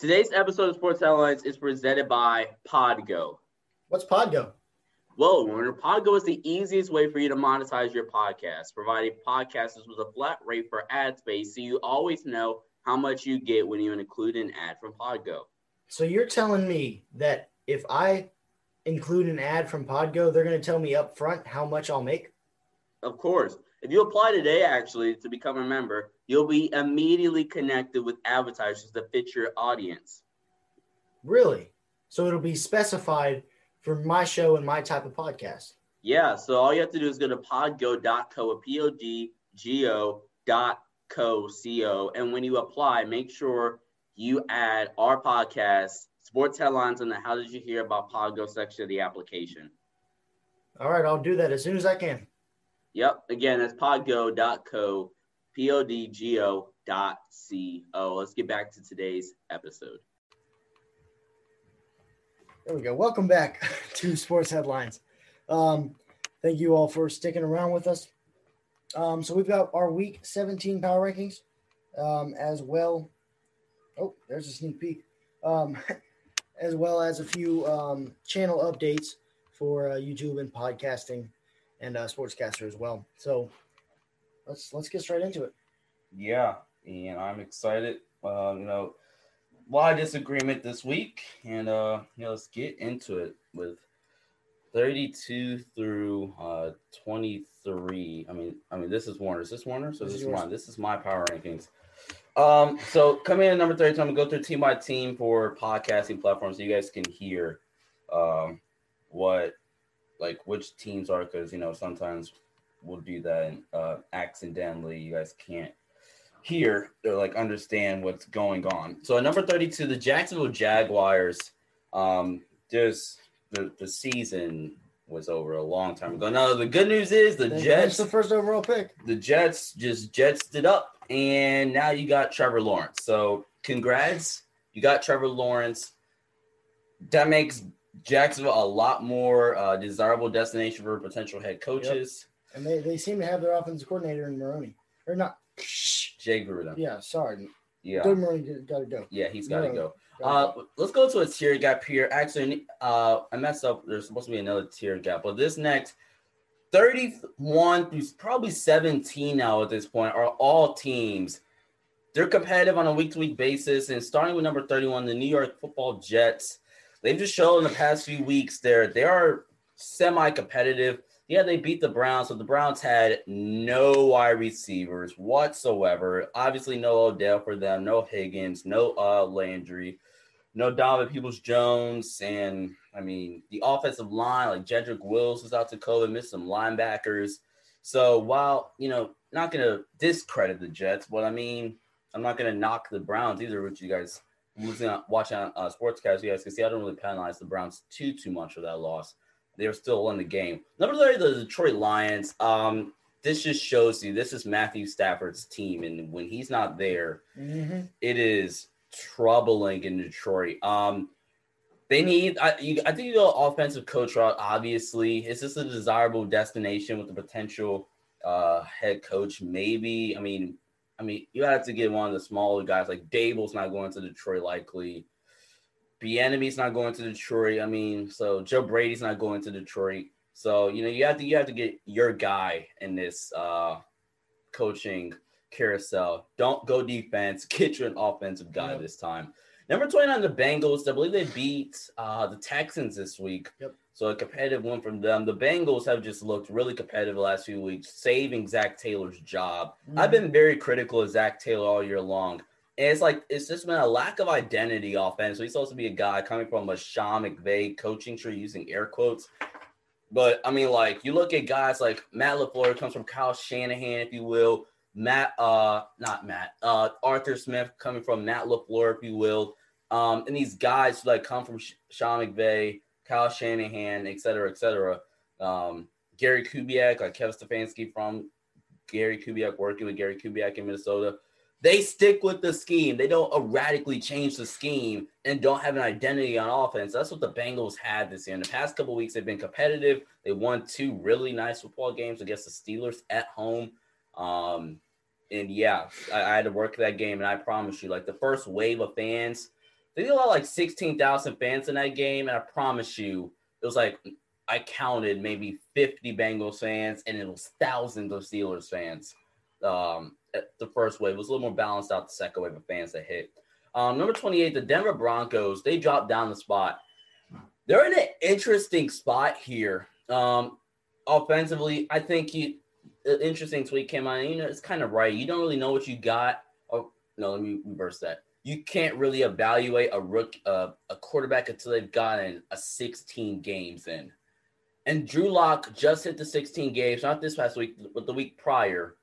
Today's episode of Sports Headlines is presented by Podgo. What's Podgo? Well, Warner, Podgo is the easiest way for you to monetize your podcast, providing podcasters with a flat rate for ad space, so you always know how much you get when you include an ad from Podgo. So you're telling me that if I include an ad from Podgo, they're going to tell me up front how much I'll make? Of course. If you apply today, actually, to become a member, you'll be immediately connected with advertisers that fit your audience. Really? So it'll be specified for my show and my type of podcast? Yeah, so all you have to do is go to podgo.co, podgo.co, and when you apply, make sure you add our podcast, Sports Headlines, in the How Did You Hear About Podgo section of the application. All right, I'll do that as soon as I can. Yep. Again, that's podgo.co, podgo.co. Let's get back to today's episode. There we go. Welcome back to Sports Headlines. Thank you all for sticking around with us. So we've got our Week 17 Power Rankings as well. Oh, there's a sneak peek. As well as a few channel updates for YouTube and podcasting. And Sportscaster as well. So let's get straight into it. Yeah, and I'm excited. A lot of disagreement this week, and let's get into it with 32 through 23. I mean, this is Warner's. Is this Warner's? So this is mine. This is my power rankings. So coming in at number 32, I'm gonna go through team by team for podcasting platforms, so you guys can hear which teams are, because, sometimes we'll do that and accidentally you guys can't hear or, understand what's going on. So at number 32, the Jacksonville Jaguars, the season was over a long time ago. Now, the good news is the Jets. The first overall pick. The Jets just jetsed it up, and now you got Trevor Lawrence. So congrats, you got Trevor Lawrence. That makes Jacksonville a lot more desirable destination for potential head coaches. Yep. And they seem to have their offensive coordinator in Maroney. Or not. Jay Gruden. Yeah, sorry. Yeah. Doug Maroney got to go. Yeah, he's got to go. Let's go to a tier gap here. Actually, I messed up. There's supposed to be another tier gap. But this next 31 through probably 17 now at this point are all teams. They're competitive on a week-to-week basis. And starting with number 31, the New York Football Jets. They've just shown in the past few weeks they are semi-competitive. Yeah, they beat the Browns, but the Browns had no wide receivers whatsoever. Obviously, no Odell for them, no Higgins, no Landry, no Donovan Peoples-Jones. And, the offensive line, Jedrick Wills was out to COVID, missed some linebackers. So, while, not going to discredit the Jets, but, I'm not going to knock the Browns either, which you guys – watching on Sportscast, you guys can see I don't really penalize the Browns too much for that loss. They were still in the game. Number 30, the Detroit Lions. This just shows you this is Matthew Stafford's team, and when he's not there, It is troubling in Detroit. They need. I think you go offensive coach route. Obviously, is this a desirable destination with a potential head coach? Maybe. You have to get one of the smaller guys. Dable's not going to Detroit likely. Bieniemy's not going to Detroit. So Joe Brady's not going to Detroit. So, you have to get your guy in this coaching carousel. Don't go defense. Get you an offensive guy this time. Number 29, the Bengals. I believe they beat the Texans this week. Yep. So a competitive win from them. The Bengals have just looked really competitive the last few weeks, saving Zach Taylor's job. Mm-hmm. I've been very critical of Zach Taylor all year long. And it's just been a lack of identity offense. So he's supposed to be a guy coming from a Sean McVay coaching tree, using air quotes. But, you look at guys like Matt LaFleur, comes from Kyle Shanahan, if you will. Arthur Smith coming from Matt LaFleur, if you will. And these guys who come from Sean McVay, Kyle Shanahan, et cetera. Gary Kubiak, Kevin Stefanski from Gary Kubiak, working with Gary Kubiak in Minnesota. They stick with the scheme. They don't erratically change the scheme and don't have an identity on offense. That's what the Bengals had this year. In the past couple of weeks, they've been competitive. They won two really nice football games against the Steelers at home. And I had to work that game, and I promise you, the first wave of fans They allowed like 16,000 fans in that game, and I promise you, it was like I counted maybe 50 Bengals fans, and it was thousands of Steelers fans. The first wave, it was a little more balanced out the second wave of fans that hit. Number 28, the Denver Broncos, they dropped down the spot. They're in an interesting spot here. Offensively, I think an interesting tweet came out. You know, it's kind of right. You don't really know what you got. Oh, no, let me reverse that. You can't really evaluate a quarterback until they've gotten a 16 games in. And Drew Locke just hit the 16 games, not this past week, but the week prior.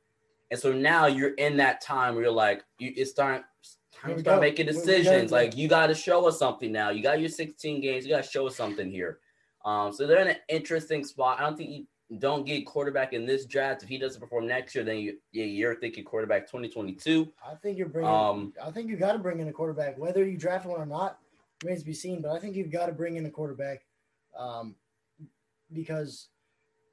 And so now you're in that time where you're like, it's time to start making decisions. Like, you got to show us something now. You got your 16 games. You got to show us something here. So they're in an interesting spot. I don't think you don't get quarterback in this draft. If he doesn't perform next year, then you're thinking quarterback 2022. I think you're bringing. I think you got to bring in a quarterback, whether you draft one or not remains to be seen. But I think you've got to bring in a quarterback because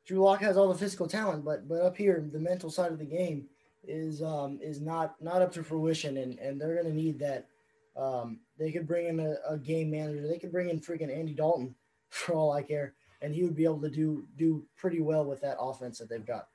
Drew Locke has all the physical talent, but up here the mental side of the game is not up to fruition, and they're going to need that. They could bring in a game manager. They could bring in freaking Andy Dalton for all I care, and he would be able to do pretty well with that offense that they've got.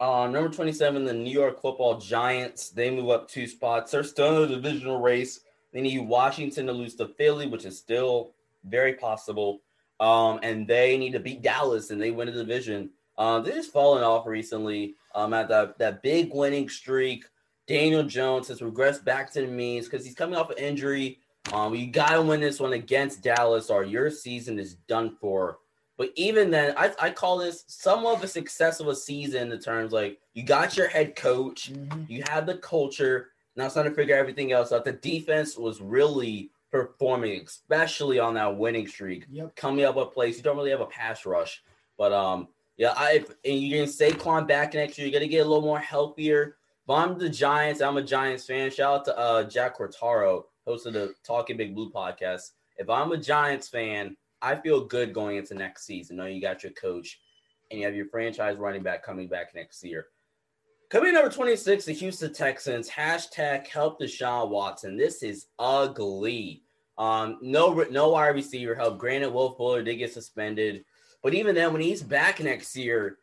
Number 27, the New York Football Giants. They move up two spots. They're still in the divisional race. They need Washington to lose to Philly, which is still very possible. And they need to beat Dallas, and they win the division. They just fallen off recently at that big winning streak. Daniel Jones has regressed back to the means because he's coming off an injury. You got to win this one against Dallas or your season is done for. But even then, I call this somewhat of a success of a season in terms like you got your head coach, you have the culture. Now it's time to figure everything else out. The defense was really performing, especially on that winning streak. Yep. Coming up a place, you don't really have a pass rush. But, and you're getting Saquon back next year. You're going to get a little more healthier. But I'm the Giants. I'm a Giants fan. Shout out to Jack Cortaro, host of the Talking Big Blue podcast. If I'm a Giants fan, I feel good going into next season. Now you got your coach, and you have your franchise running back coming back next year. Coming in number 26, the Houston Texans, hashtag help Deshaun Watson. This is ugly. No wide receiver help. Granted, Wolf Buller did get suspended. But even then, when he's back next year,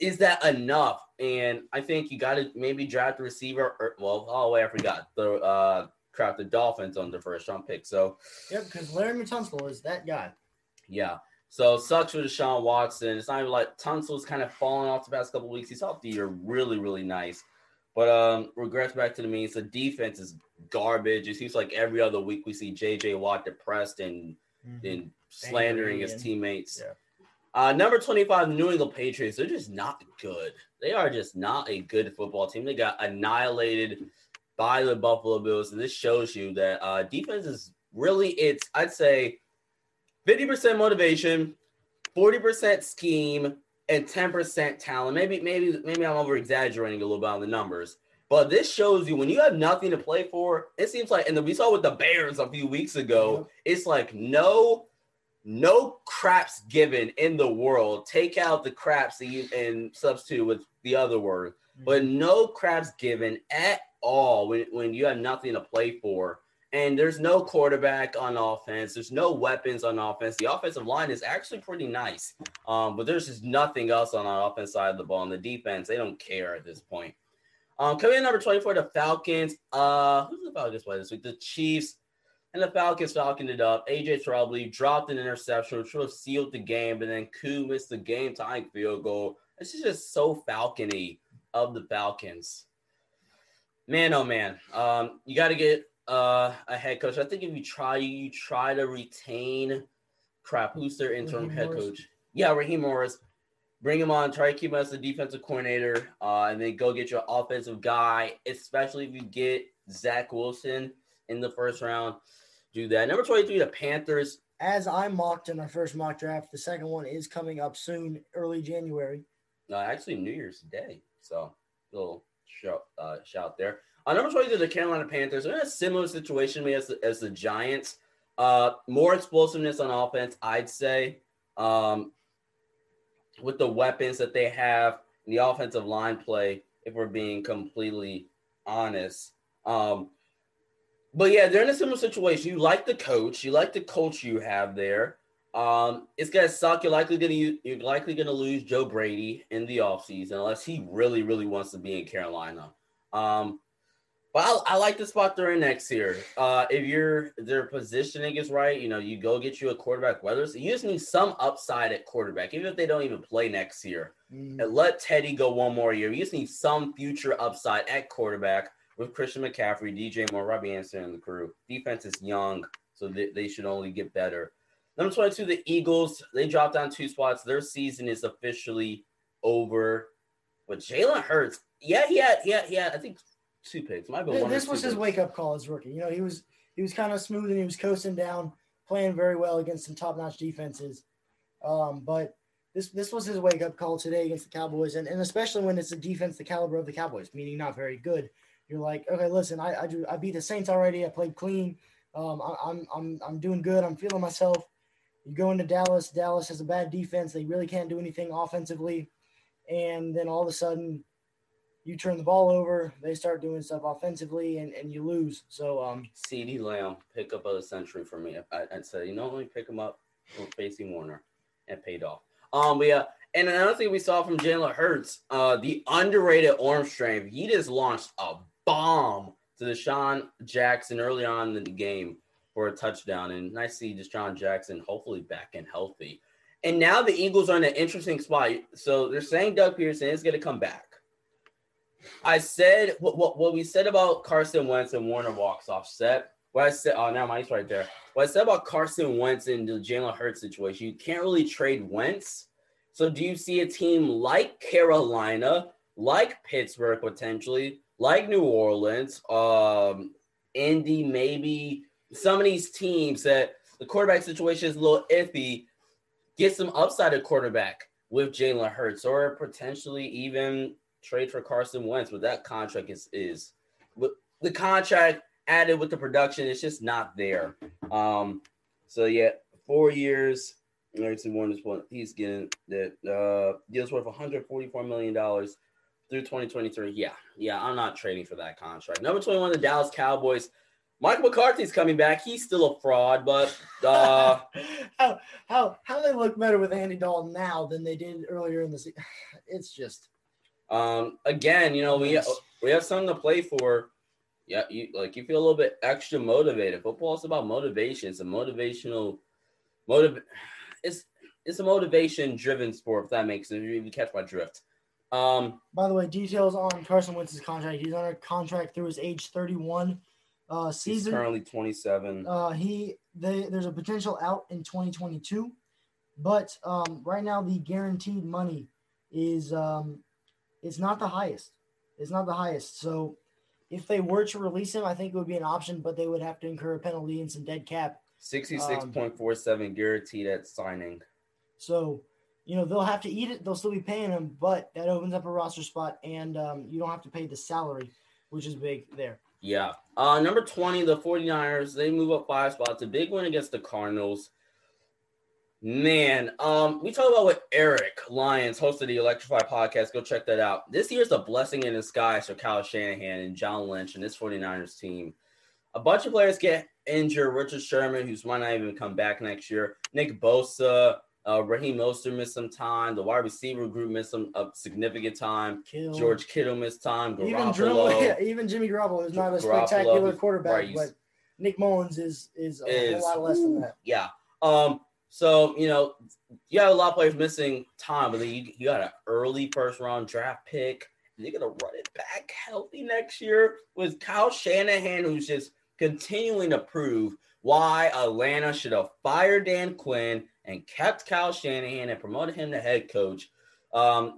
is that enough? And I think you got to maybe draft a receiver. The Dolphins on the first round pick. So, yeah, because Larry Tunsil is that guy. Yeah. So, sucks with Deshaun Watson. It's not even like Tunsil's kind of fallen off the past couple of weeks. He's off the year really, really nice. But regrets back to the means. The defense is garbage. It seems like every other week we see J.J. Watt depressed and slandering his teammates. Yeah. Number 25, the New England Patriots. They're just not good. They are just not a good football team. They got annihilated by the Buffalo Bills, and this shows you that defense is really, it's, I'd say, 50% motivation, 40% scheme, and 10% talent. Maybe I'm over-exaggerating a little bit on the numbers. But this shows you when you have nothing to play for, it seems like, and we saw with the Bears a few weeks ago, it's like no craps given in the world. Take out the craps and substitute with the other word. But no craps given at all when you have nothing to play for. And there's no quarterback on offense. There's no weapons on offense. The offensive line is actually pretty nice. But there's just nothing else on our offense side of the ball. And the defense, they don't care at this point. Coming in number 24, the Falcons. Who's the Falcons play this week? The Chiefs. And the Falcons falconed it up. A.J. Trubly dropped an interception, which would have sealed the game, but then Koo missed the game-tying field goal. This is just so Falcon-y of the Falcons. Man, oh, man. You got to get a head coach. I think if you try to retain who's their interim head coach? Yeah, Raheem Morris. Bring him on. Try to keep him as the defensive coordinator, and then go get your offensive guy, especially if you get Zach Wilson in the first round. Do that. Number 23, the Panthers. As I mocked in our first mock draft, the second one is coming up soon, early January. Actually, New Year's Day. So, little shout there. Number 23, the Carolina Panthers. They're in a similar situation as the Giants. More explosiveness on offense, I'd say, with the weapons that they have in the offensive line play, if we're being completely honest. But yeah, they're in a similar situation. You like the coach. You like the coach you have there. It's gonna suck. You're likely gonna lose Joe Brady in the offseason unless he really, really wants to be in Carolina. But I like the spot they're in next year. If their positioning is right, you know, you go get you a quarterback. You just need some upside at quarterback, even if they don't even play next year. Mm-hmm. And let Teddy go one more year. You just need some future upside at quarterback with Christian McCaffrey, DJ Moore, Robbie Anderson, and the crew. Defense is young, so they should only get better. Number 22, the Eagles. They dropped down 2 spots. Their season is officially over. But Jalen Hurts, I think 2 picks. This was his wake-up call as rookie. You know, he was kind of smooth and he was coasting down, playing very well against some top-notch defenses. But this was his wake-up call today against the Cowboys, and especially when it's a defense the caliber of the Cowboys, meaning not very good. You're like, okay, listen, I beat the Saints already. I played clean. I'm doing good. I'm feeling myself. You go into Dallas. Dallas has a bad defense. They really can't do anything offensively. And then all of a sudden, you turn the ball over. They start doing stuff offensively, and you lose. So CeeDee Lamb, pick up of the century for me. I'd say, you know, let me pick him up for Tracy Warner, and paid off. And another thing we saw from Jalen Hurts, the underrated arm strength. He just launched a bomb to DeSean Jackson early on in the game for a touchdown, and nice to see DeSean Jackson hopefully back and healthy. And now the Eagles are in an interesting spot. So they're saying Doug Peterson is going to come back. I said what we said about Carson Wentz and Warner walks off set. What I said, oh, now mine's right there. What I said about Carson Wentz and the Jalen Hurts situation, you can't really trade Wentz. So do you see a team like Carolina, like Pittsburgh potentially, like New Orleans, Indy maybe, some of these teams that the quarterback situation is a little iffy, get some upside at quarterback with Jalen Hurts, or potentially even trade for Carson Wentz. But that contract is with the contract added with the production, it's just not there. So yeah, 4 years. He's getting that deals worth $144 million through 2023. Yeah, I'm not trading for that contract. Number 21, the Dallas Cowboys. Mike McCarthy's coming back. He's still a fraud, but how they look better with Andy Dalton now than they did earlier in the season. It's just again, you know, we have something to play for. Yeah, you feel a little bit extra motivated. Football is about motivation. It's a motivation, a motivation-driven sport, if that makes sense. If you catch my drift. By the way, details on Carson Wentz's contract. He's under contract through his age 31. Season. He's currently 27. There's a potential out in 2022, but right now the guaranteed money is it's not the highest. It's not the highest. So if they were to release him, I think it would be an option, but they would have to incur a penalty and some dead cap. 66.47 guaranteed at signing. So, you know, they'll have to eat it. They'll still be paying him, but that opens up a roster spot, and you don't have to pay the salary, which is big there. Yeah. Number 20, the 49ers, they move up 5 spots. A big win against the Cardinals. Man, we talked about what Eric Lyons, host of the Electrify podcast. Go check that out. This year's a blessing in disguise for Kyle Shanahan and John Lynch and this 49ers team. A bunch of players get injured. Richard Sherman, who's might not even come back next year. Nick Bosa, Raheem Mostert missed some time. The wide receiver group missed some significant time. George Kittle missed time. Garoppolo. Even Jimmy Garoppolo is not a spectacular quarterback, right, but Nick Mullins is a lot less than that. Yeah. So, you know, you have a lot of players missing time, but then you got an early first-round draft pick. You're going to run it back healthy next year with Kyle Shanahan, who's just continuing to prove why Atlanta should have fired Dan Quinn and kept Kyle Shanahan and promoted him to head coach.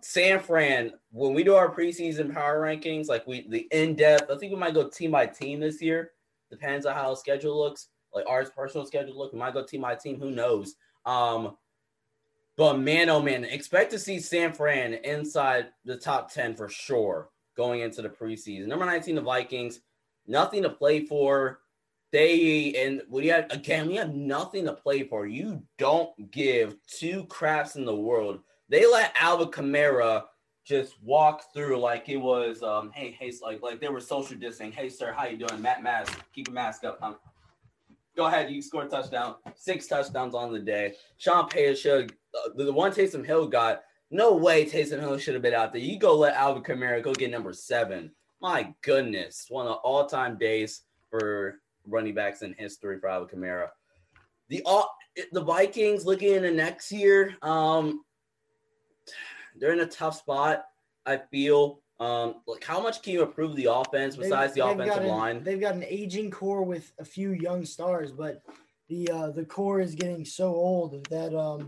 San Fran, when we do our preseason power rankings, like the in-depth, I think we might go team by team this year. Depends on how the schedule looks. Like our personal schedule look. We might go team by team. Who knows? But man, oh man, expect to see San Fran inside the top 10 for sure going into the preseason. Number 19, the Vikings. Nothing to play for. We have nothing to play for. You don't give two craps in the world. They let Alvin Kamara just walked through like it was, hey, like they were social distancing. Hey, sir, how you doing? Mask, keep your mask up, huh? Go ahead, you score a touchdown. 6 touchdowns on the day. Sean Payton should the one Taysom Hill got. No way Taysom Hill should have been out there. You go let Alvin Kamara go get number 7. My goodness, one of the all-time days for running backs in history for Alvin Kamara. The Vikings looking into next year. They're in a tough spot, I feel. Like how much can you improve the offense besides the offensive line? They've got an aging core with a few young stars, but the core is getting so old that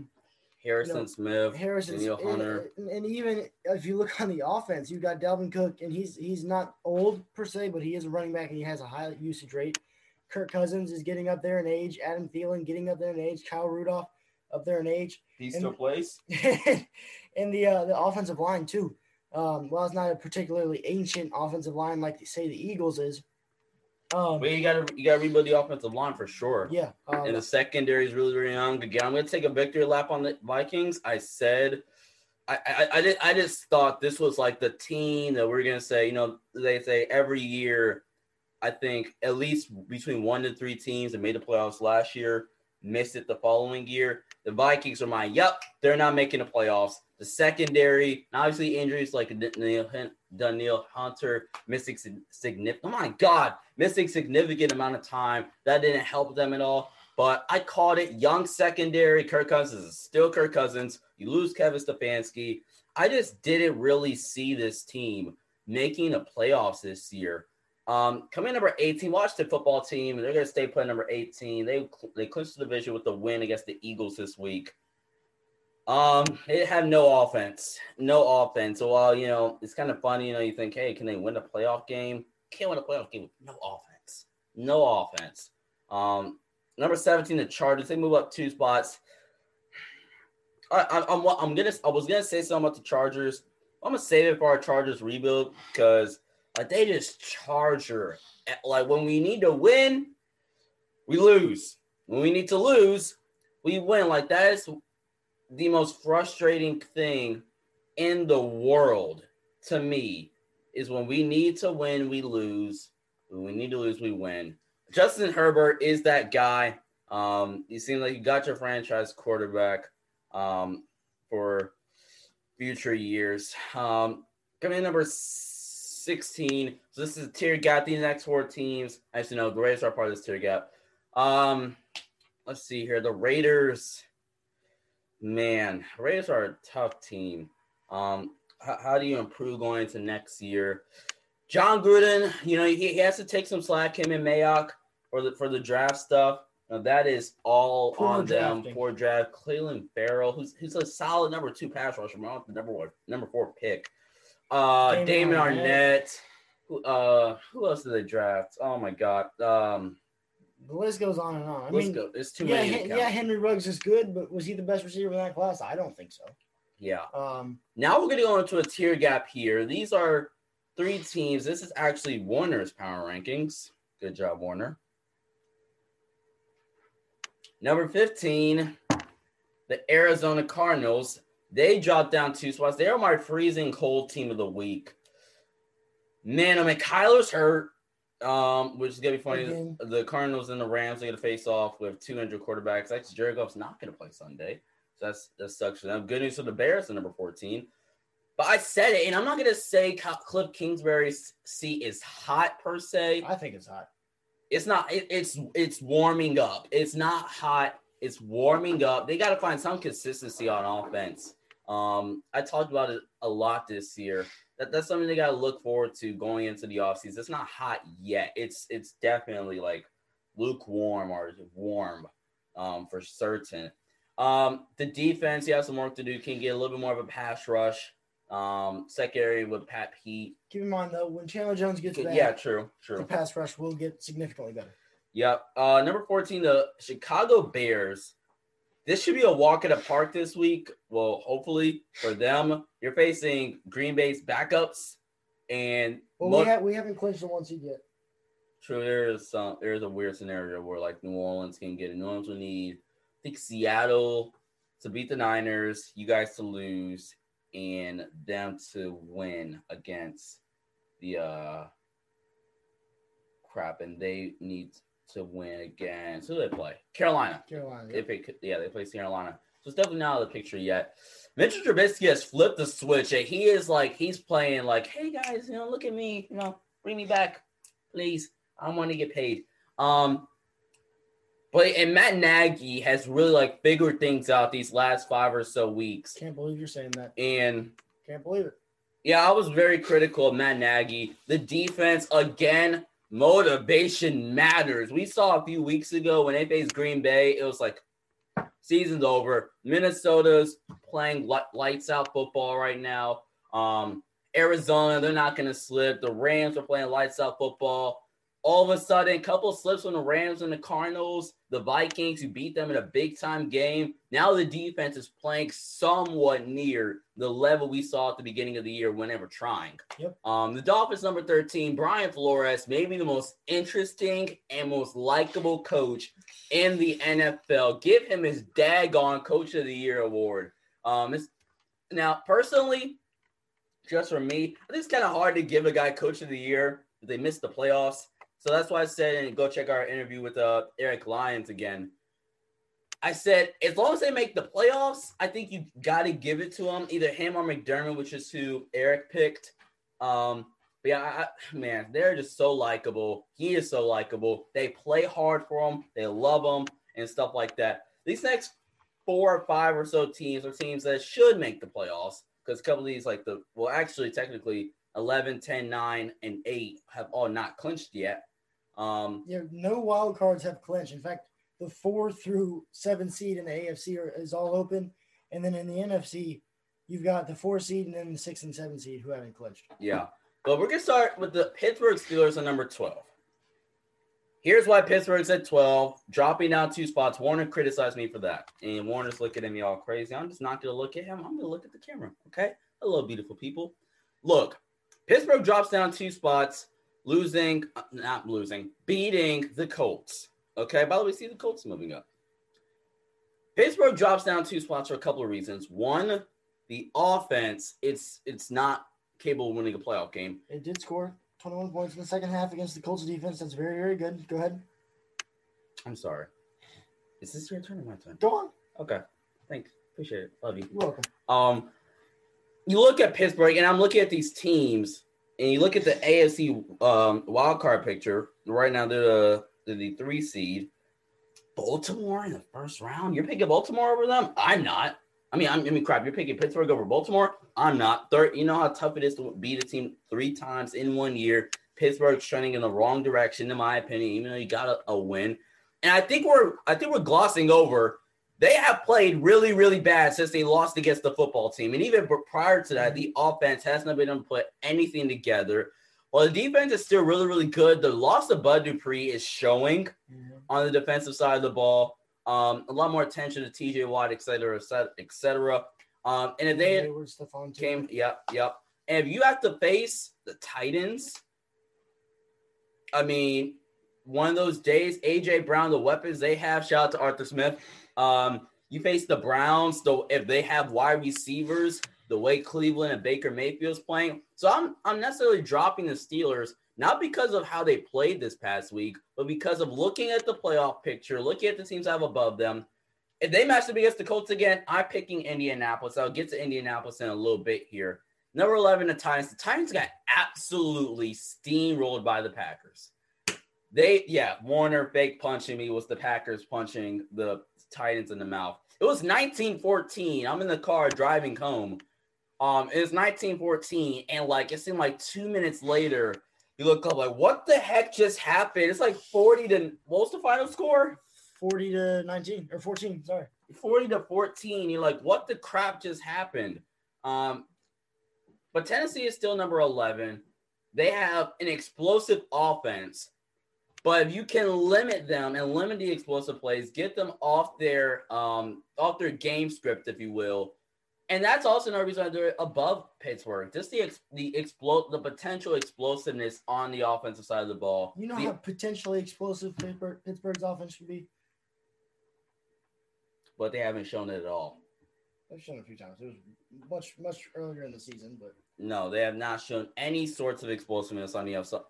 Harrison Smith, Daniel Hunter, and even if you look on the offense, you got Dalvin Cook, and he's not old per se, but he is a running back and he has a high usage rate. Kirk Cousins is getting up there in age. Adam Thielen getting up there in age. Kyle Rudolph up there in age. These two plays. And the offensive line too. Well, it's not a particularly ancient offensive line like they say the Eagles is. But you gotta rebuild the offensive line for sure. Yeah. And the secondary is really, really young. Again, I'm gonna take a victory lap on the Vikings. I said, I just thought this was like the team that we're gonna say. You know, they say every year. I think at least between 1 to 3 teams that made the playoffs last year missed it the following year. The Vikings are mine. Yep, they're not making the playoffs. The secondary, obviously injuries like Daniel Hunter missing significant amount of time. That didn't help them at all. But I called it young secondary. Kirk Cousins is still Kirk Cousins. You lose Kevin Stefanski. I just didn't really see this team making the playoffs this year. Coming in number 18, Washington football team, and they're going to stay playing number 18. They clinched the division with the win against the Eagles this week. They have no offense. So while, you know, it's kind of funny, you know, you think, hey, can they win a playoff game? Can't win a playoff game with no offense. Number 17, the Chargers. They move up 2 spots. I was gonna say something about the Chargers. I'm gonna save it for our Chargers rebuild because. Like they just charger. Like when we need to win, we lose. When we need to lose, we win. Like that is the most frustrating thing in the world to me is when we need to win, we lose. When we need to lose, we win. Justin Herbert is that guy. You seem like you got your franchise quarterback for future years. Coming in number 16. So this is a tier gap. These next 4 teams, actually no, the Raiders are part of this tier gap. Let's see here. The Raiders, man, Raiders are a tough team. How do you improve going into next year? John Gruden, you know, he has to take some slack. Him and Mayock for the draft stuff. Now that is all poor on drafting. Them. Poor draft. Cleveland Farrell, who's a solid number 2 pass rusher, with the number 4 pick. Damon Arnett. Who else did they draft? Oh my God. The list goes on and on. I mean, it's too many. Yeah, Henry Ruggs is good, but was he the best receiver in that class? I don't think so. Yeah. Now we're gonna go into a tier gap here. These are 3 teams. This is actually Warner's power rankings. Good job, Warner. Number 15, the Arizona Cardinals. They dropped down 2 spots. They are my freezing cold team of the week. Man, I mean, Kyler's hurt, which is going to be funny. Again. The Cardinals and the Rams are going to face off with 200 quarterbacks. Actually, Jared Goff's not going to play Sunday. So that sucks for them. Good news for the Bears at number 14. But I said it, and I'm not going to say Cliff Kingsbury's seat is hot per se. I think it's hot. It's not. It's warming up. It's not hot. It's warming up. They got to find some consistency on offense. I talked about it a lot this year. That's something they got to look forward to going into the offseason. It's not hot yet. It's definitely like lukewarm or warm for certain. The defense, you have some work to do. Can get a little bit more of a pass rush. Secondary with Pat Pete. Keep in mind, though, when Chandler Jones gets back, yeah, true. The pass rush will get significantly better. Yep. Number 14, the Chicago Bears. This should be a walk in the park this week. Well, hopefully for them, you're facing Green Bay's backups, and we haven't clinched the 1 seed yet. True, there is a weird scenario where like New Orleans can get it. New Orleans will need, I think, Seattle to beat the Niners, you guys to lose, and them to win against the crap, and they need to win against who do they play? Carolina. They play Carolina. So it's definitely not out of the picture yet. Mitchell Trubisky has flipped the switch, and he is like he's playing like, hey guys, you know, look at me, you know, bring me back, please. I want to get paid. But Matt Nagy has really like figured things out these last 5 or so weeks. Can't believe you're saying that. And can't believe it. Yeah, I was very critical of Matt Nagy. The defense again. Motivation matters. We saw a few weeks ago when they faced Green Bay, it was like season's over. Minnesota's playing lights out football right now. Arizona, they're not going to slip. The Rams are playing lights out football. All of a sudden, a couple slips on the Rams and the Cardinals, the Vikings, who beat them in a big-time game. Now the defense is playing somewhat near the level we saw at the beginning of the year when they were trying. Yep. The Dolphins, number 13, Brian Flores, maybe the most interesting and most likable coach in the NFL. Give him his daggone Coach of the Year award. Now, personally, just for me, I think it's kind of hard to give a guy Coach of the Year if they miss the playoffs. So that's why I said, and go check our interview with Eric Lyons again. I said, as long as they make the playoffs, I think you got to give it to them, either him or McDermott, which is who Eric picked. But yeah, man, they're just so likable. He is so likable. They play hard for him. They love him and stuff like that. These next 4 or 5 or so teams are teams that should make the playoffs because a couple of these, like technically 11, 10, 9, and 8 have all not clinched yet. No wild cards have clinched. In fact, the 4 through 7 seed in the AFC is all open, and then in the NFC, you've got the 4 seed and then the 6 and 7 seed who haven't clinched. Yeah, but we're gonna start with the Pittsburgh Steelers at number 12. Here's why Pittsburgh's at 12, dropping down 2 spots. Warner criticized me for that, and Warner's looking at me all crazy. I'm just not gonna look at him. I'm gonna look at the camera. Okay, hello, beautiful people. Look, Pittsburgh drops down 2 spots. Beating the Colts. Okay, by the way, see the Colts moving up. Pittsburgh drops down 2 spots for a couple of reasons. One, the offense, it's not capable of winning a playoff game. It did score 21 points in the second half against the Colts defense. That's very, very good. Go ahead. I'm sorry. Is this your turn or my turn? Go on. Okay. Thanks. Appreciate it. Love you. You're welcome. You look at Pittsburgh, and I'm looking at these teams. And you look at the AFC wildcard picture, right now they're the 3 seed. Baltimore in the first round? You're picking Baltimore over them? I'm not. You're picking Pittsburgh over Baltimore? I'm not. Third, you know how tough it is to beat a team 3 times in 1 year? Pittsburgh's trending in the wrong direction, in my opinion, even though you got a win. And I think we're glossing over. They have played really, really bad since they lost against the football team. And even prior to that, the offense has not been able to put anything together. While the defense is still really, really good, the loss of Bud Dupree is showing on the defensive side of the ball. A lot more attention to TJ Watt, et cetera. And if they came – yep. And if you have to face the Titans, one of those days, A.J. Brown, the weapons they have, shout out to Arthur Smith – you face the Browns, though, if they have wide receivers, the way Cleveland and Baker Mayfield's playing. So I'm necessarily dropping the Steelers, not because of how they played this past week, but because of looking at the playoff picture, looking at the teams I have above them. If they match up against the Colts again, I'm picking Indianapolis. I'll get to Indianapolis in a little bit here. Number 11, the Titans. The Titans got absolutely steamrolled by the Packers. Warner fake punching me was the Packers punching the Titans in the mouth. It was 19-14. I'm in the car driving home. It was 19-14, and it seemed like 2 minutes later, you look up like, what the heck just happened? It's like 40 to – what was the final score? 40 to 19 – or 14, sorry. 40 to 14. You're like, what the crap just happened? But Tennessee is still number 11. They have an explosive offense. But if you can limit them and limit the explosive plays, get them off their game script, if you will, and that's also another reason why they're above Pittsburgh. Just the potential explosiveness on the offensive side of the ball. You know how potentially explosive Pittsburgh's offense should be, but they haven't shown it at all. They've shown a few times. It was much earlier in the season, but no, they have not shown any sorts of explosiveness on the upside.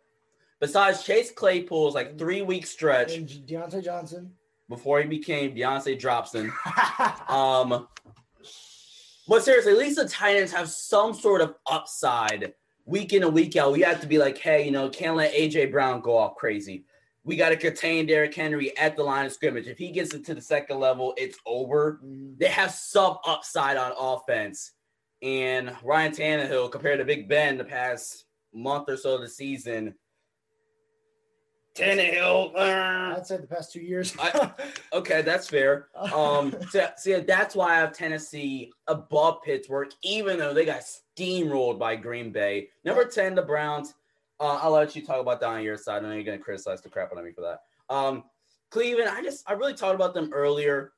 Besides Chase Claypool's like 3-week stretch, and Deontay Johnson before he became Deontay Dropson. But seriously, at least the Titans have some sort of upside. Week in and week out, we have to be like, hey, you know, can't let A.J. Brown go off crazy. We got to contain Derrick Henry at the line of scrimmage. If he gets it to the second level, it's over. They have some upside on offense. And Ryan Tannehill, compared to Big Ben the past month or so of the season, Tannehill. I'd say the past 2 years. Okay, that's fair. So that's why I have Tennessee above Pittsburgh, even though they got steamrolled by Green Bay. Number 10, the Browns. I'll let you talk about that on your side. I know you're going to criticize the crap out of me for that. Cleveland, I really talked about them earlier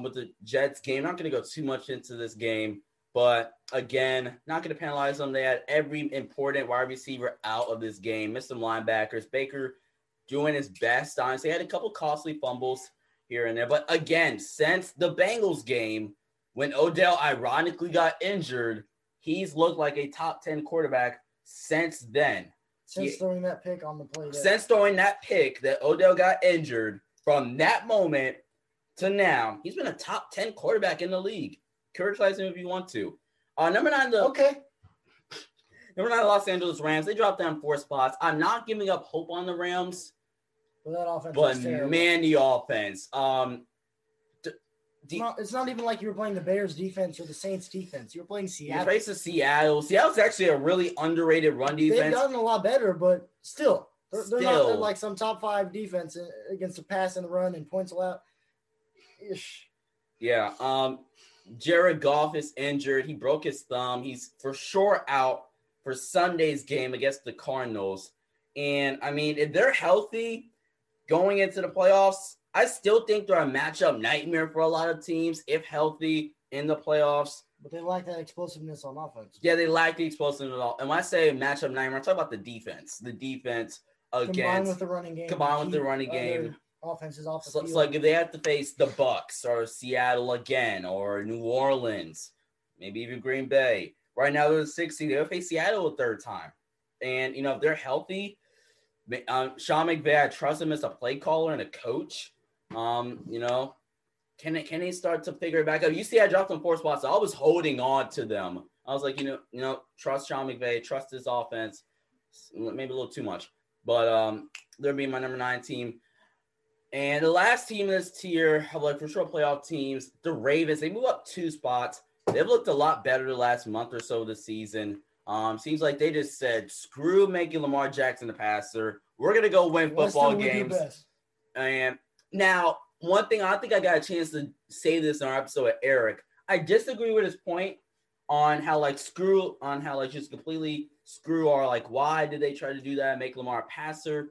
with the Jets game. Not going to go too much into this game, but again, not going to penalize them. They had every important wide receiver out of this game. Missed some linebackers. Baker doing his best. Honestly, had a couple costly fumbles here and there. But again, since the Bengals game, when Odell ironically got injured, he's looked like a top 10 quarterback since then. Since throwing that pick on the play. Since throwing that pick that Odell got injured, from that moment to now, he's been a top 10 quarterback in the league. Criticize him if you want to. Number 9, the Los Angeles Rams. They dropped down 4 spots. I'm not giving up hope on the Rams. Well, that offense but, man, the offense. It's not even like you were playing the Bears defense or the Saints defense. You were playing Seattle. You faced Seattle. Seattle's actually a really underrated run defense. They've gotten a lot better, but still. They're not like some top 5 defense against the pass and the run and points allowed. Yeah. Jared Goff is injured. He broke his thumb. He's for sure out for Sunday's game against the Cardinals. And, I mean, if they're healthy going into the playoffs, I still think they're a matchup nightmare for a lot of teams if healthy in the playoffs. But they lack that explosiveness on offense. Yeah, they lack the explosiveness at all. And when I say matchup nightmare, I'm talking about the defense. The defense against – combined with the running game. Combined with the running game. Offenses off the field. It's like if they have to face the Bucks or Seattle again or New Orleans, maybe even Green Bay. Right now they're the 6th seed. They'll face Seattle a third time. And, you know, if they're healthy, Sean McVay, I trust him as a play caller and a coach. You know, can they start to figure it back up? You see, I dropped them 4 spots. So I was holding on to them. I was like, you know, trust Sean McVay, trust his offense. Maybe a little too much, but they're being my number 9 team. And the last team in this tier, like for sure, playoff teams, the Ravens. They move up 2 spots. They've looked a lot better the last month or so of the season. Seems like they just said, screw making Lamar Jackson the passer. We're gonna go win football games. And now, one thing, I think I got a chance to say this in our episode with Eric. I disagree with his point on how, like, just completely screw our, like, why did they try to do that and make Lamar a passer?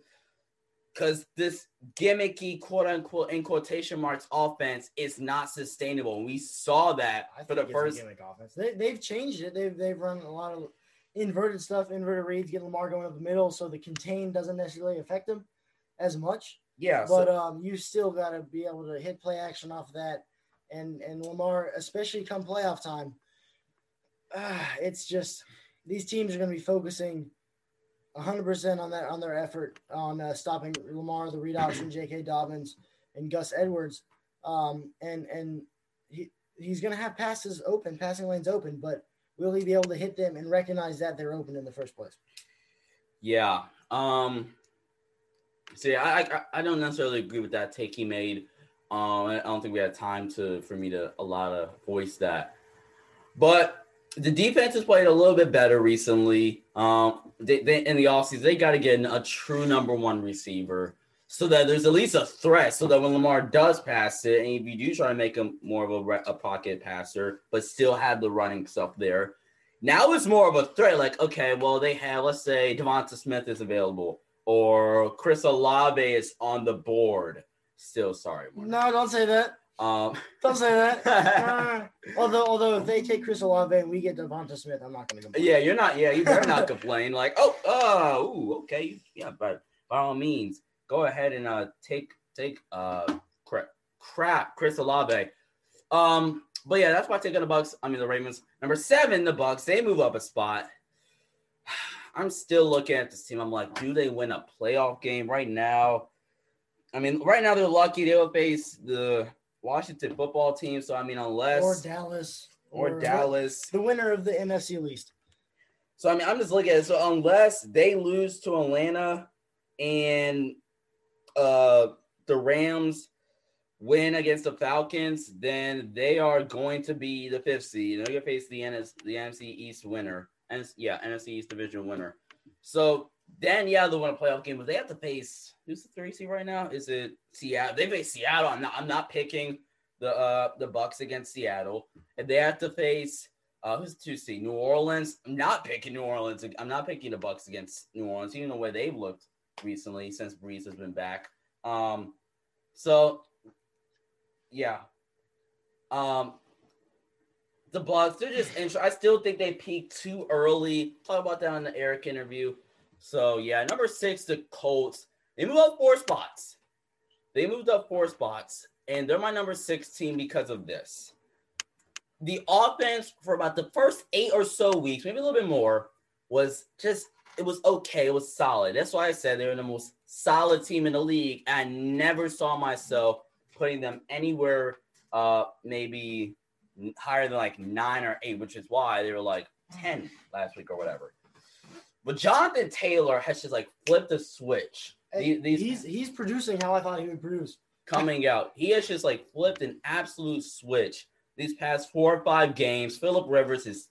Because this gimmicky, quote-unquote, in quotation marks, offense is not sustainable. We saw that for the first – gimmick offense. They've changed it. They've run a lot of inverted stuff, inverted reads, get Lamar going up the middle so the contain doesn't necessarily affect him as much. Yeah, but you still got to be able to hit play action off of that, and Lamar, especially come playoff time, it's just these teams are going to be focusing 100% on that, on their effort on stopping Lamar, the read option, J.K. Dobbins, and Gus Edwards, and he's going to have passes open, passing lanes open, but will he be able to hit them and recognize that they're open in the first place? Yeah. See, I don't necessarily agree with that take he made. I don't think we had time for me to a lot of voice that. But the defense has played a little bit better recently. They in the offseason, they got to get a true number 1 receiver so that there's at least a threat so that when Lamar does pass it, and if you do try to make him more of a pocket passer but still have the running stuff there, now it's more of a threat. Like, okay, well, they have, let's say, Devonta Smith is available. Or Chris Olave is on the board. Still, sorry. Mark. No, don't say that. Don't say that. Although if they take Chris Olave and we get Devonta Smith, I'm not going to complain. Yeah, you're not. Yeah, you better not complain. Like, okay. Yeah, but by all means, go ahead and take crap, Chris Olave. But yeah, that's why I take on the Bucks. I mean, the Ravens. Number 7, the Bucks. They move up a spot. I'm still looking at this team. I'm like, do they win a playoff game right now? I mean, right now they're lucky. They'll face the Washington football team. So, I mean, unless – Or Dallas. The winner of the NFC least. So, I mean, I'm just looking at it. So, unless they lose to Atlanta and the Rams win against the Falcons, then they are going to be the 5th seed. They're going to face the NFC East winner. NFC East division winner. So, then, yeah, they'll win a playoff game, but they have to face – who's the 3 seed right now? Is it Seattle? They face Seattle. I'm not picking the Bucks against Seattle. And they have to face who's the 2 seed? New Orleans. I'm not picking New Orleans. I'm not picking the Bucks against New Orleans, even the way they've looked recently since Breeze has been back. So, yeah. The Bucks, they're just interesting. I still think they peaked too early. Talk about that on the Eric interview. So, yeah, number 6, the Colts. They moved up 4 spots. And they're my number 6 team because of this. The offense for about the first 8 or so weeks, maybe a little bit more, it was okay. It was solid. That's why I said they were the most solid team in the league. I never saw myself putting them anywhere maybe higher than like 9 or 8, which is why they were like 10 last week or whatever. But Jonathan Taylor has just like flipped the switch. He's producing how I thought he would produce. Coming out. He has just like flipped an absolute switch these past 4 or 5 games. Phillip Rivers is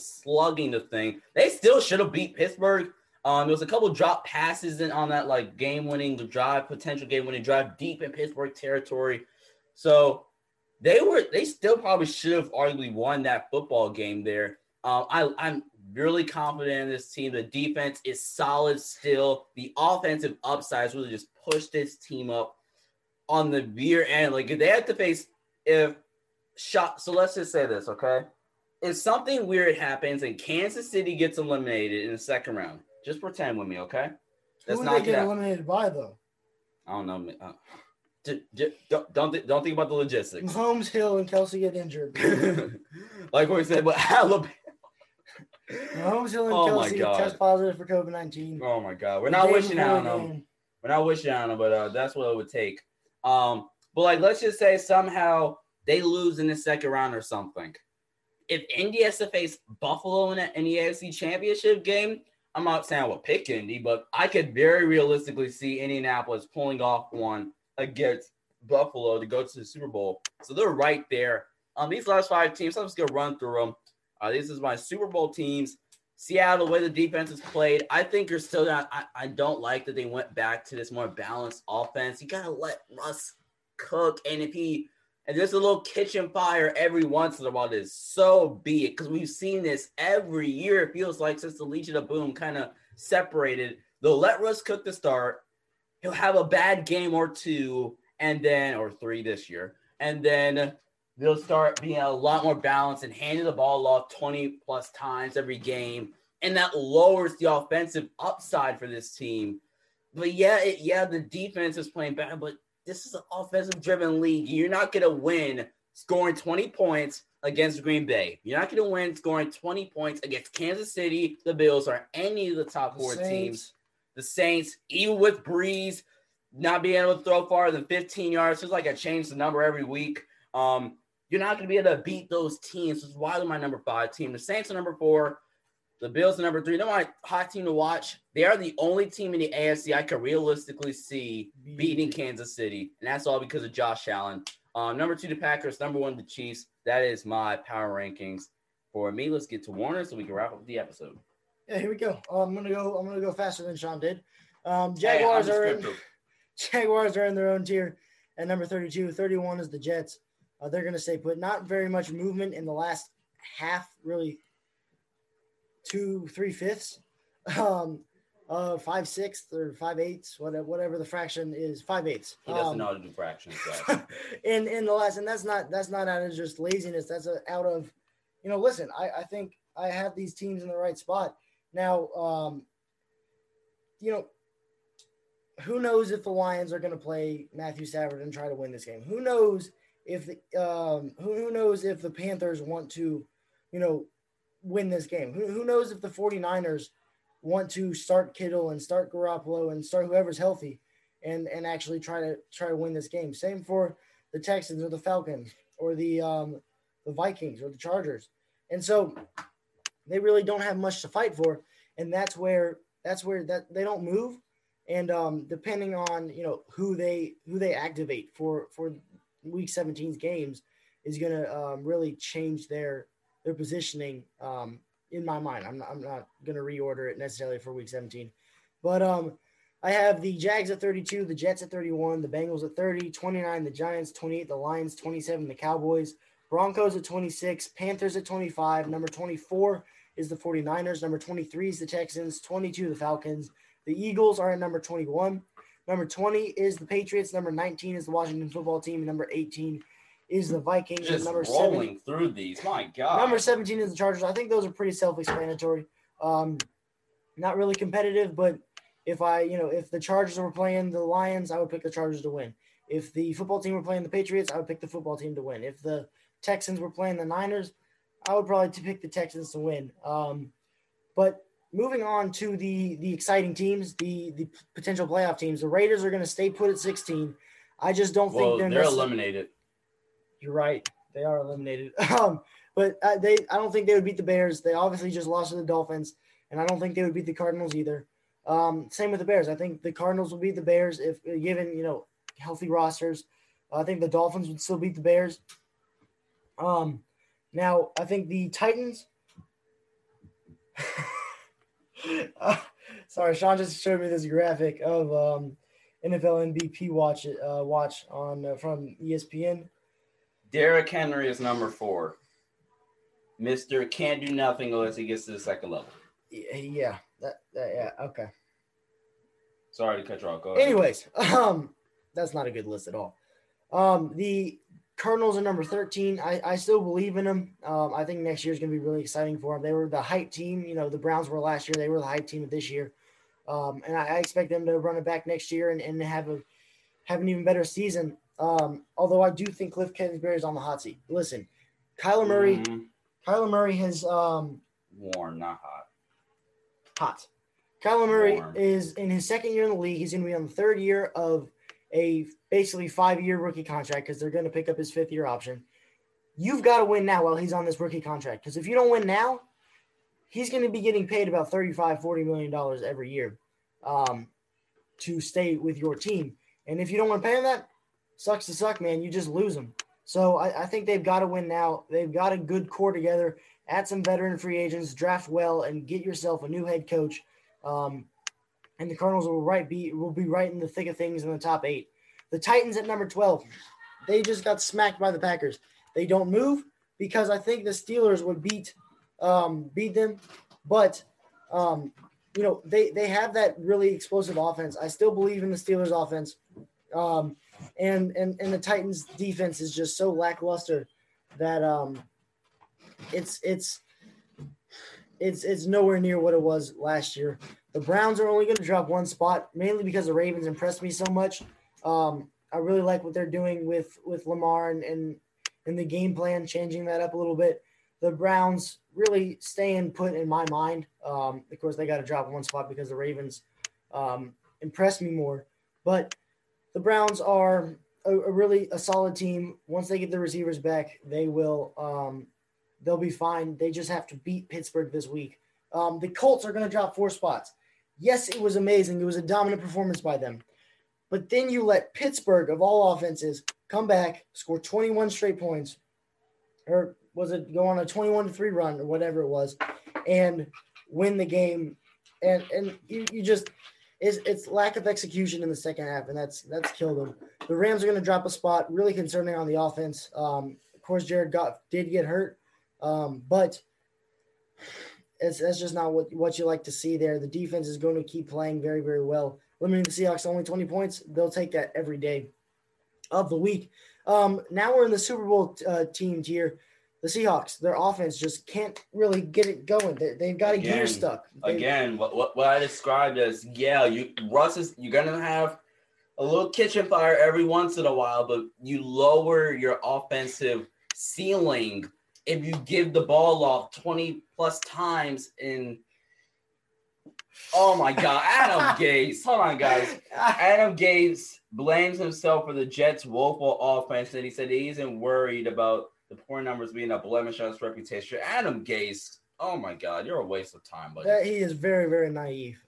slugging the thing. They still should have beat Pittsburgh. There was a couple drop passes on that like potential game-winning drive deep in Pittsburgh territory. So they still probably should have arguably won that football game there. I'm really confident in this team. The defense is solid still. The offensive upsides really just pushed this team up on the rear end. Like, if they have to face so let's just say this, okay? If something weird happens and Kansas City gets eliminated in the second round, just pretend with me, okay? Who would they get eliminated by, though? I don't know. Don't think about the logistics. Mahomes, Hill, and Kelsey get injured. Like we said, but Alabama. Mahomes, Hill, and Kelsey test positive for COVID-19. Oh, my God. We're not wishing on them, but that's what it would take. But, like, let's just say somehow they lose in the second round or something. If Indy has to face Buffalo in the AFC Championship game, I'm not saying I would pick Indy, but I could very realistically see Indianapolis pulling off one against Buffalo to go to the Super Bowl. So they're right there. These last 5 teams, I'm just going to run through them. This is my Super Bowl teams. Seattle, the way the defense is played, I think you're still not. I don't like that they went back to this more balanced offense. You got to let Russ cook. And there's a little kitchen fire every once in a while. So be it. Because we've seen this every year. It feels like since the Legion of Boom kind of separated. They'll let Russ cook the start. He'll have a bad game or 2, or 3 this year. And then they'll start being a lot more balanced and handing the ball off 20-plus times every game. And that lowers the offensive upside for this team. But, yeah, the defense is playing bad, but this is an offensive-driven league. You're not going to win scoring 20 points against Green Bay. You're not going to win scoring 20 points against Kansas City, the Bills, or any of the top 4 teams. The Saints, even with Breeze not being able to throw farther than 15 yards, just like I change the number every week. You're not going to be able to beat those teams. This is why they're my number 5 team. The Saints are number 4. The Bills are number 3. They're my hot team to watch. They are the only team in the AFC I can realistically see beating Kansas City, and that's all because of Josh Allen. Number 2, the Packers. Number 1, the Chiefs. That is my power rankings for me. Let's get to Warner so we can wrap up the episode. Yeah, here we go. I'm gonna go faster than Sean did. Jaguars are in their own tier at number 32. 31 is the Jets. They're going to stay put. Not very much movement in the last half, really 2 3/5, 5/6 or 5/8, whatever the fraction is, 5/8. He doesn't know how to do fractions. So. in the last, and that's not out of just laziness. That's out of, listen, I think I have these teams in the right spot. Now, who knows if the Lions are going to play Matthew Stafford and try to win this game? Who knows if the who knows if the Panthers want to, you know, win this game? Who knows if the 49ers want to start Kittle and start Garoppolo and start whoever's healthy and actually try to win this game? Same for the Texans or the Falcons or the Vikings or the Chargers. And so they really don't have much to fight for. And that's where they don't move. And depending on, you know, who they activate for Week 17's games is going to really change their positioning in my mind. I'm not going to reorder it necessarily for Week 17. But I have the Jags at 32, the Jets at 31, the Bengals at 30, 29, the Giants, 28, the Lions, 27, the Cowboys, Broncos at 26, Panthers at 25, number 24 is the 49ers, number 23 is the Texans, 22 the Falcons, the Eagles are at number 21, number 20 is the Patriots, number 19 is the Washington football team, and number 18 is the Vikings. Just number rolling 7, through these, my God. Number 17 is the Chargers. I think those are pretty self-explanatory. Not really competitive, but if the Chargers were playing the Lions, I would pick the Chargers to win. If the football team were playing the Patriots, I would pick the football team to win. If the Texans were playing the Niners, I would probably pick the Texans to win. But moving on to the exciting teams, the potential playoff teams, the Raiders are going to stay put at 16. I just don't think they're eliminated. You're right. They are eliminated. I don't think they would beat the Bears. They obviously just lost to the Dolphins, and I don't think they would beat the Cardinals either. Same with the Bears. I think the Cardinals will beat the Bears if given, you know, healthy rosters. I think the Dolphins would still beat the Bears. Now, I think the Titans sorry, Sean just showed me this graphic of NFL MVP watch on from ESPN. Derrick Henry is number 4. Mr. Can't do nothing unless he gets to the second level. Yeah. Okay. Sorry to cut you off. Go ahead. Anyways, that's not a good list at all. The Cardinals are number 13. I still believe in them. I think next year is going to be really exciting for them. They were the hype team. You know, the Browns were last year. They were the hype team this year. And I expect them to run it back next year and have an even better season. Although I do think Cliff Kingsbury is on the hot seat. Listen, Kyler Murray has warm, not hot. Hot. Kyler Murray is in his second year in the league. He's going to be on the third year of a basically 5-year rookie contract because they're going to pick up his 5th-year option. You've got to win now while he's on this rookie contract because if you don't win now, he's going to be getting paid about $35, $40 million every year to stay with your team. And if you don't want to pay him that, sucks to suck, man. You just lose him. So I think they've got to win now. They've got a good core together. Add some veteran free agents, draft well, and get yourself a new head coach. And the Cardinals will be right in the thick of things in the top 8. The Titans at number 12, they just got smacked by the Packers. They don't move because I think the Steelers would beat them. But, you know, they have that really explosive offense. I still believe in the Steelers offense. And the Titans defense is just so lackluster that it's nowhere near what it was last year. The Browns are only going to drop one spot, mainly because the Ravens impressed me so much. I really like what they're doing with Lamar and the game plan, changing that up a little bit. The Browns really staying put in my mind. Of course, they got to drop one spot because the Ravens impressed me more. But the Browns are a really solid team. Once they get their receivers back, they will they'll be fine. They just have to beat Pittsburgh this week. The Colts are going to drop 4 spots. Yes, it was amazing. It was a dominant performance by them. But then you let Pittsburgh, of all offenses, come back, score 21 straight points, or was it go on a 21-3 run or whatever it was, and win the game. And you just – It's lack of execution in the second half, and that's killed them. The Rams are going to drop a spot, really concerning on the offense. Of course, Jared Goff did get hurt, but that's just not what you like to see there. The defense is going to keep playing very, very well. Limiting the Seahawks to only 20 points, they'll take that every day of the week. Now we're in the Super Bowl team tier. The Seahawks, their offense just can't really get it going. They've got a gear stuck. What I described as, you're going to have a little kitchen fire every once in a while, but you lower your offensive ceiling if you give the ball off 20-plus times in – oh, my God. Adam Gase. Hold on, guys. Adam Gase blames himself for the Jets' woeful offense, and he said he isn't worried about the poor numbers being a blemish on his reputation. Adam Gase, oh, my God, you're a waste of time, buddy. He is very, very naive.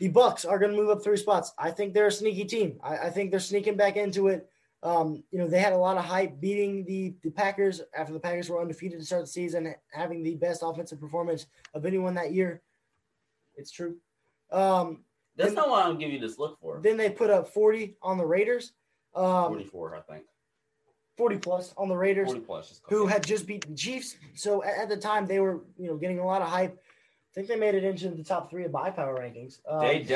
The Bucks are going to move up 3 spots. I think they're a sneaky team. I think they're sneaking back into it. You know, they had a lot of hype beating the Packers after the Packers were undefeated to start the season, having the best offensive performance of anyone that year. It's true. That's not why I'm giving you this look for. Then they put up 40 on the Raiders. 44, I think. 40-plus on the Raiders, 40-plus, who had just beaten the Chiefs. So, at the time, they were, you know, getting a lot of hype. I think they made it into the top 3 of Buy Power rankings. They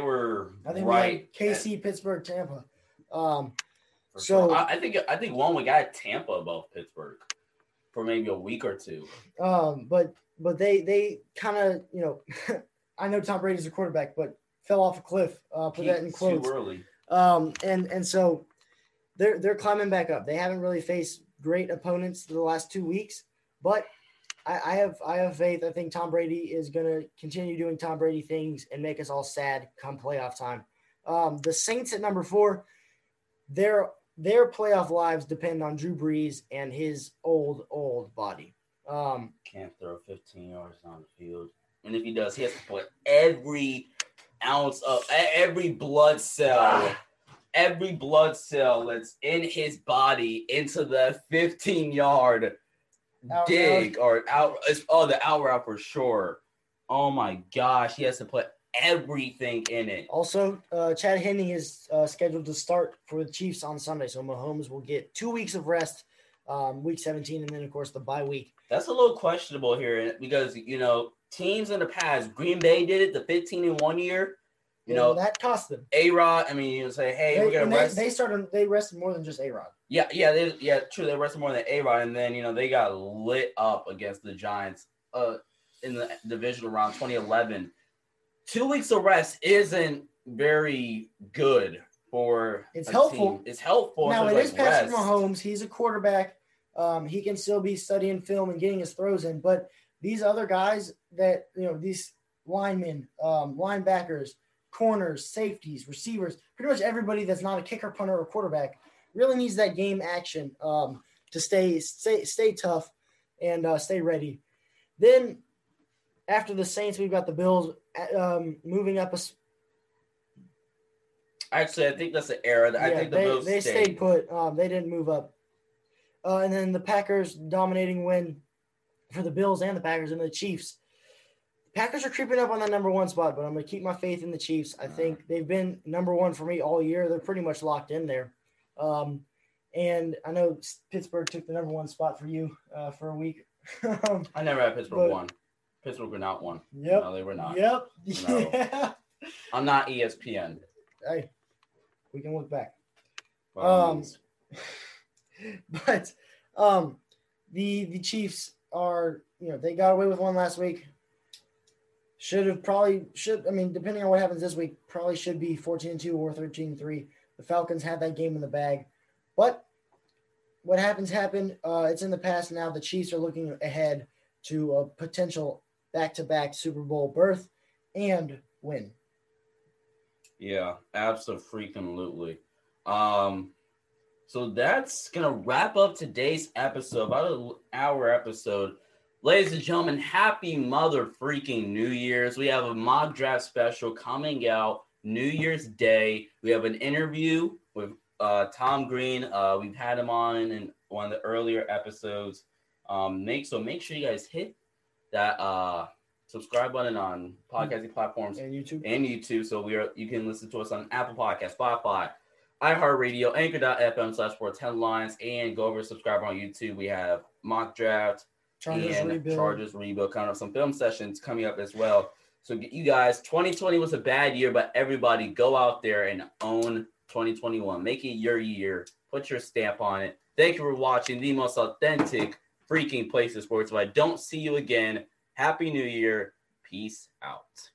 were right. We had KC, Pittsburgh, Tampa. Sure. I think one we got Tampa above Pittsburgh for maybe a week or two. But they kind of, you know, I know Tom Brady's a quarterback, but fell off a cliff. Put that in quotes. Too early. And so they're climbing back up. They haven't really faced great opponents the last 2 weeks, but I have faith. I think Tom Brady is going to continue doing Tom Brady things and make us all sad come playoff time. The Saints at number 4, their playoff lives depend on Drew Brees and his old body. Can't throw 15 yards on the field, and if he does, he has to put every ounce of every blood cell that's in his body into the 15-yard dig or out. The out route for sure. Oh my gosh, he has to put everything in it. Also, Chad Henne is scheduled to start for the Chiefs on Sunday, so Mahomes will get 2 weeks of rest. Week 17, and then, of course, the bye week. That's a little questionable here because, you know, teams in the past, Green Bay did it, the 15-1 year. You know, that cost them. A-Rod, I mean, you say, hey, we're going to rest. They rested more than just A-Rod. Yeah, true. They rested more than A-Rod, and then, you know, they got lit up against the Giants in the divisional round 2011. 2 weeks of rest isn't very good. It's helpful. It's helpful. Now, it is Patrick Mahomes. He's a quarterback. He can still be studying film and getting his throws in. But these other guys that, you know, these linemen, linebackers, corners, safeties, receivers, pretty much everybody that's not a kicker, punter, or quarterback really needs that game action to stay tough and stay ready. Then after the Saints, we've got the Bills moving up a – actually, I think that's an error. I think the Bills stayed put. They didn't move up. And then the Packers dominating win for the Bills and the Packers and the Chiefs. The Packers are creeping up on that number 1 spot, but I'm going to keep my faith in the Chiefs. I think they've been number 1 for me all year. They're pretty much locked in there. And I know Pittsburgh took the number 1 spot for you for a week. I never had Pittsburgh 1. Pittsburgh were not 1. Yep. No, they were not. Yep. No. Yeah. I'm not ESPN. Hey, we can look back. But the Chiefs are, you know, they got away with one last week. Depending on what happens this week, probably should be 14-2 or 13-3. The Falcons had that game in the bag. But what happened. It's in the past now. The Chiefs are looking ahead to a potential back-to-back Super Bowl berth and win. Yeah, absolutely. So that's going to wrap up today's episode, about an hour episode. Ladies and gentlemen, happy mother freaking New Year's. We have a mock draft special coming out New Year's Day. We have an interview with Tom Green. We've had him on in one of the earlier episodes. Make sure you guys hit that subscribe button on podcasting platforms and YouTube. So you can listen to us on Apple Podcasts, Spotify, iHeartRadio, Anchor.fm/410Lions, and go over and subscribe on YouTube. We have mock draft, Chargers rebuild, kind of some film sessions coming up as well. So you guys, 2020 was a bad year, but everybody go out there and own 2021. Make it your year. Put your stamp on it. Thank you for watching the most authentic freaking place of sports. If I don't see you again, Happy New Year. Peace out.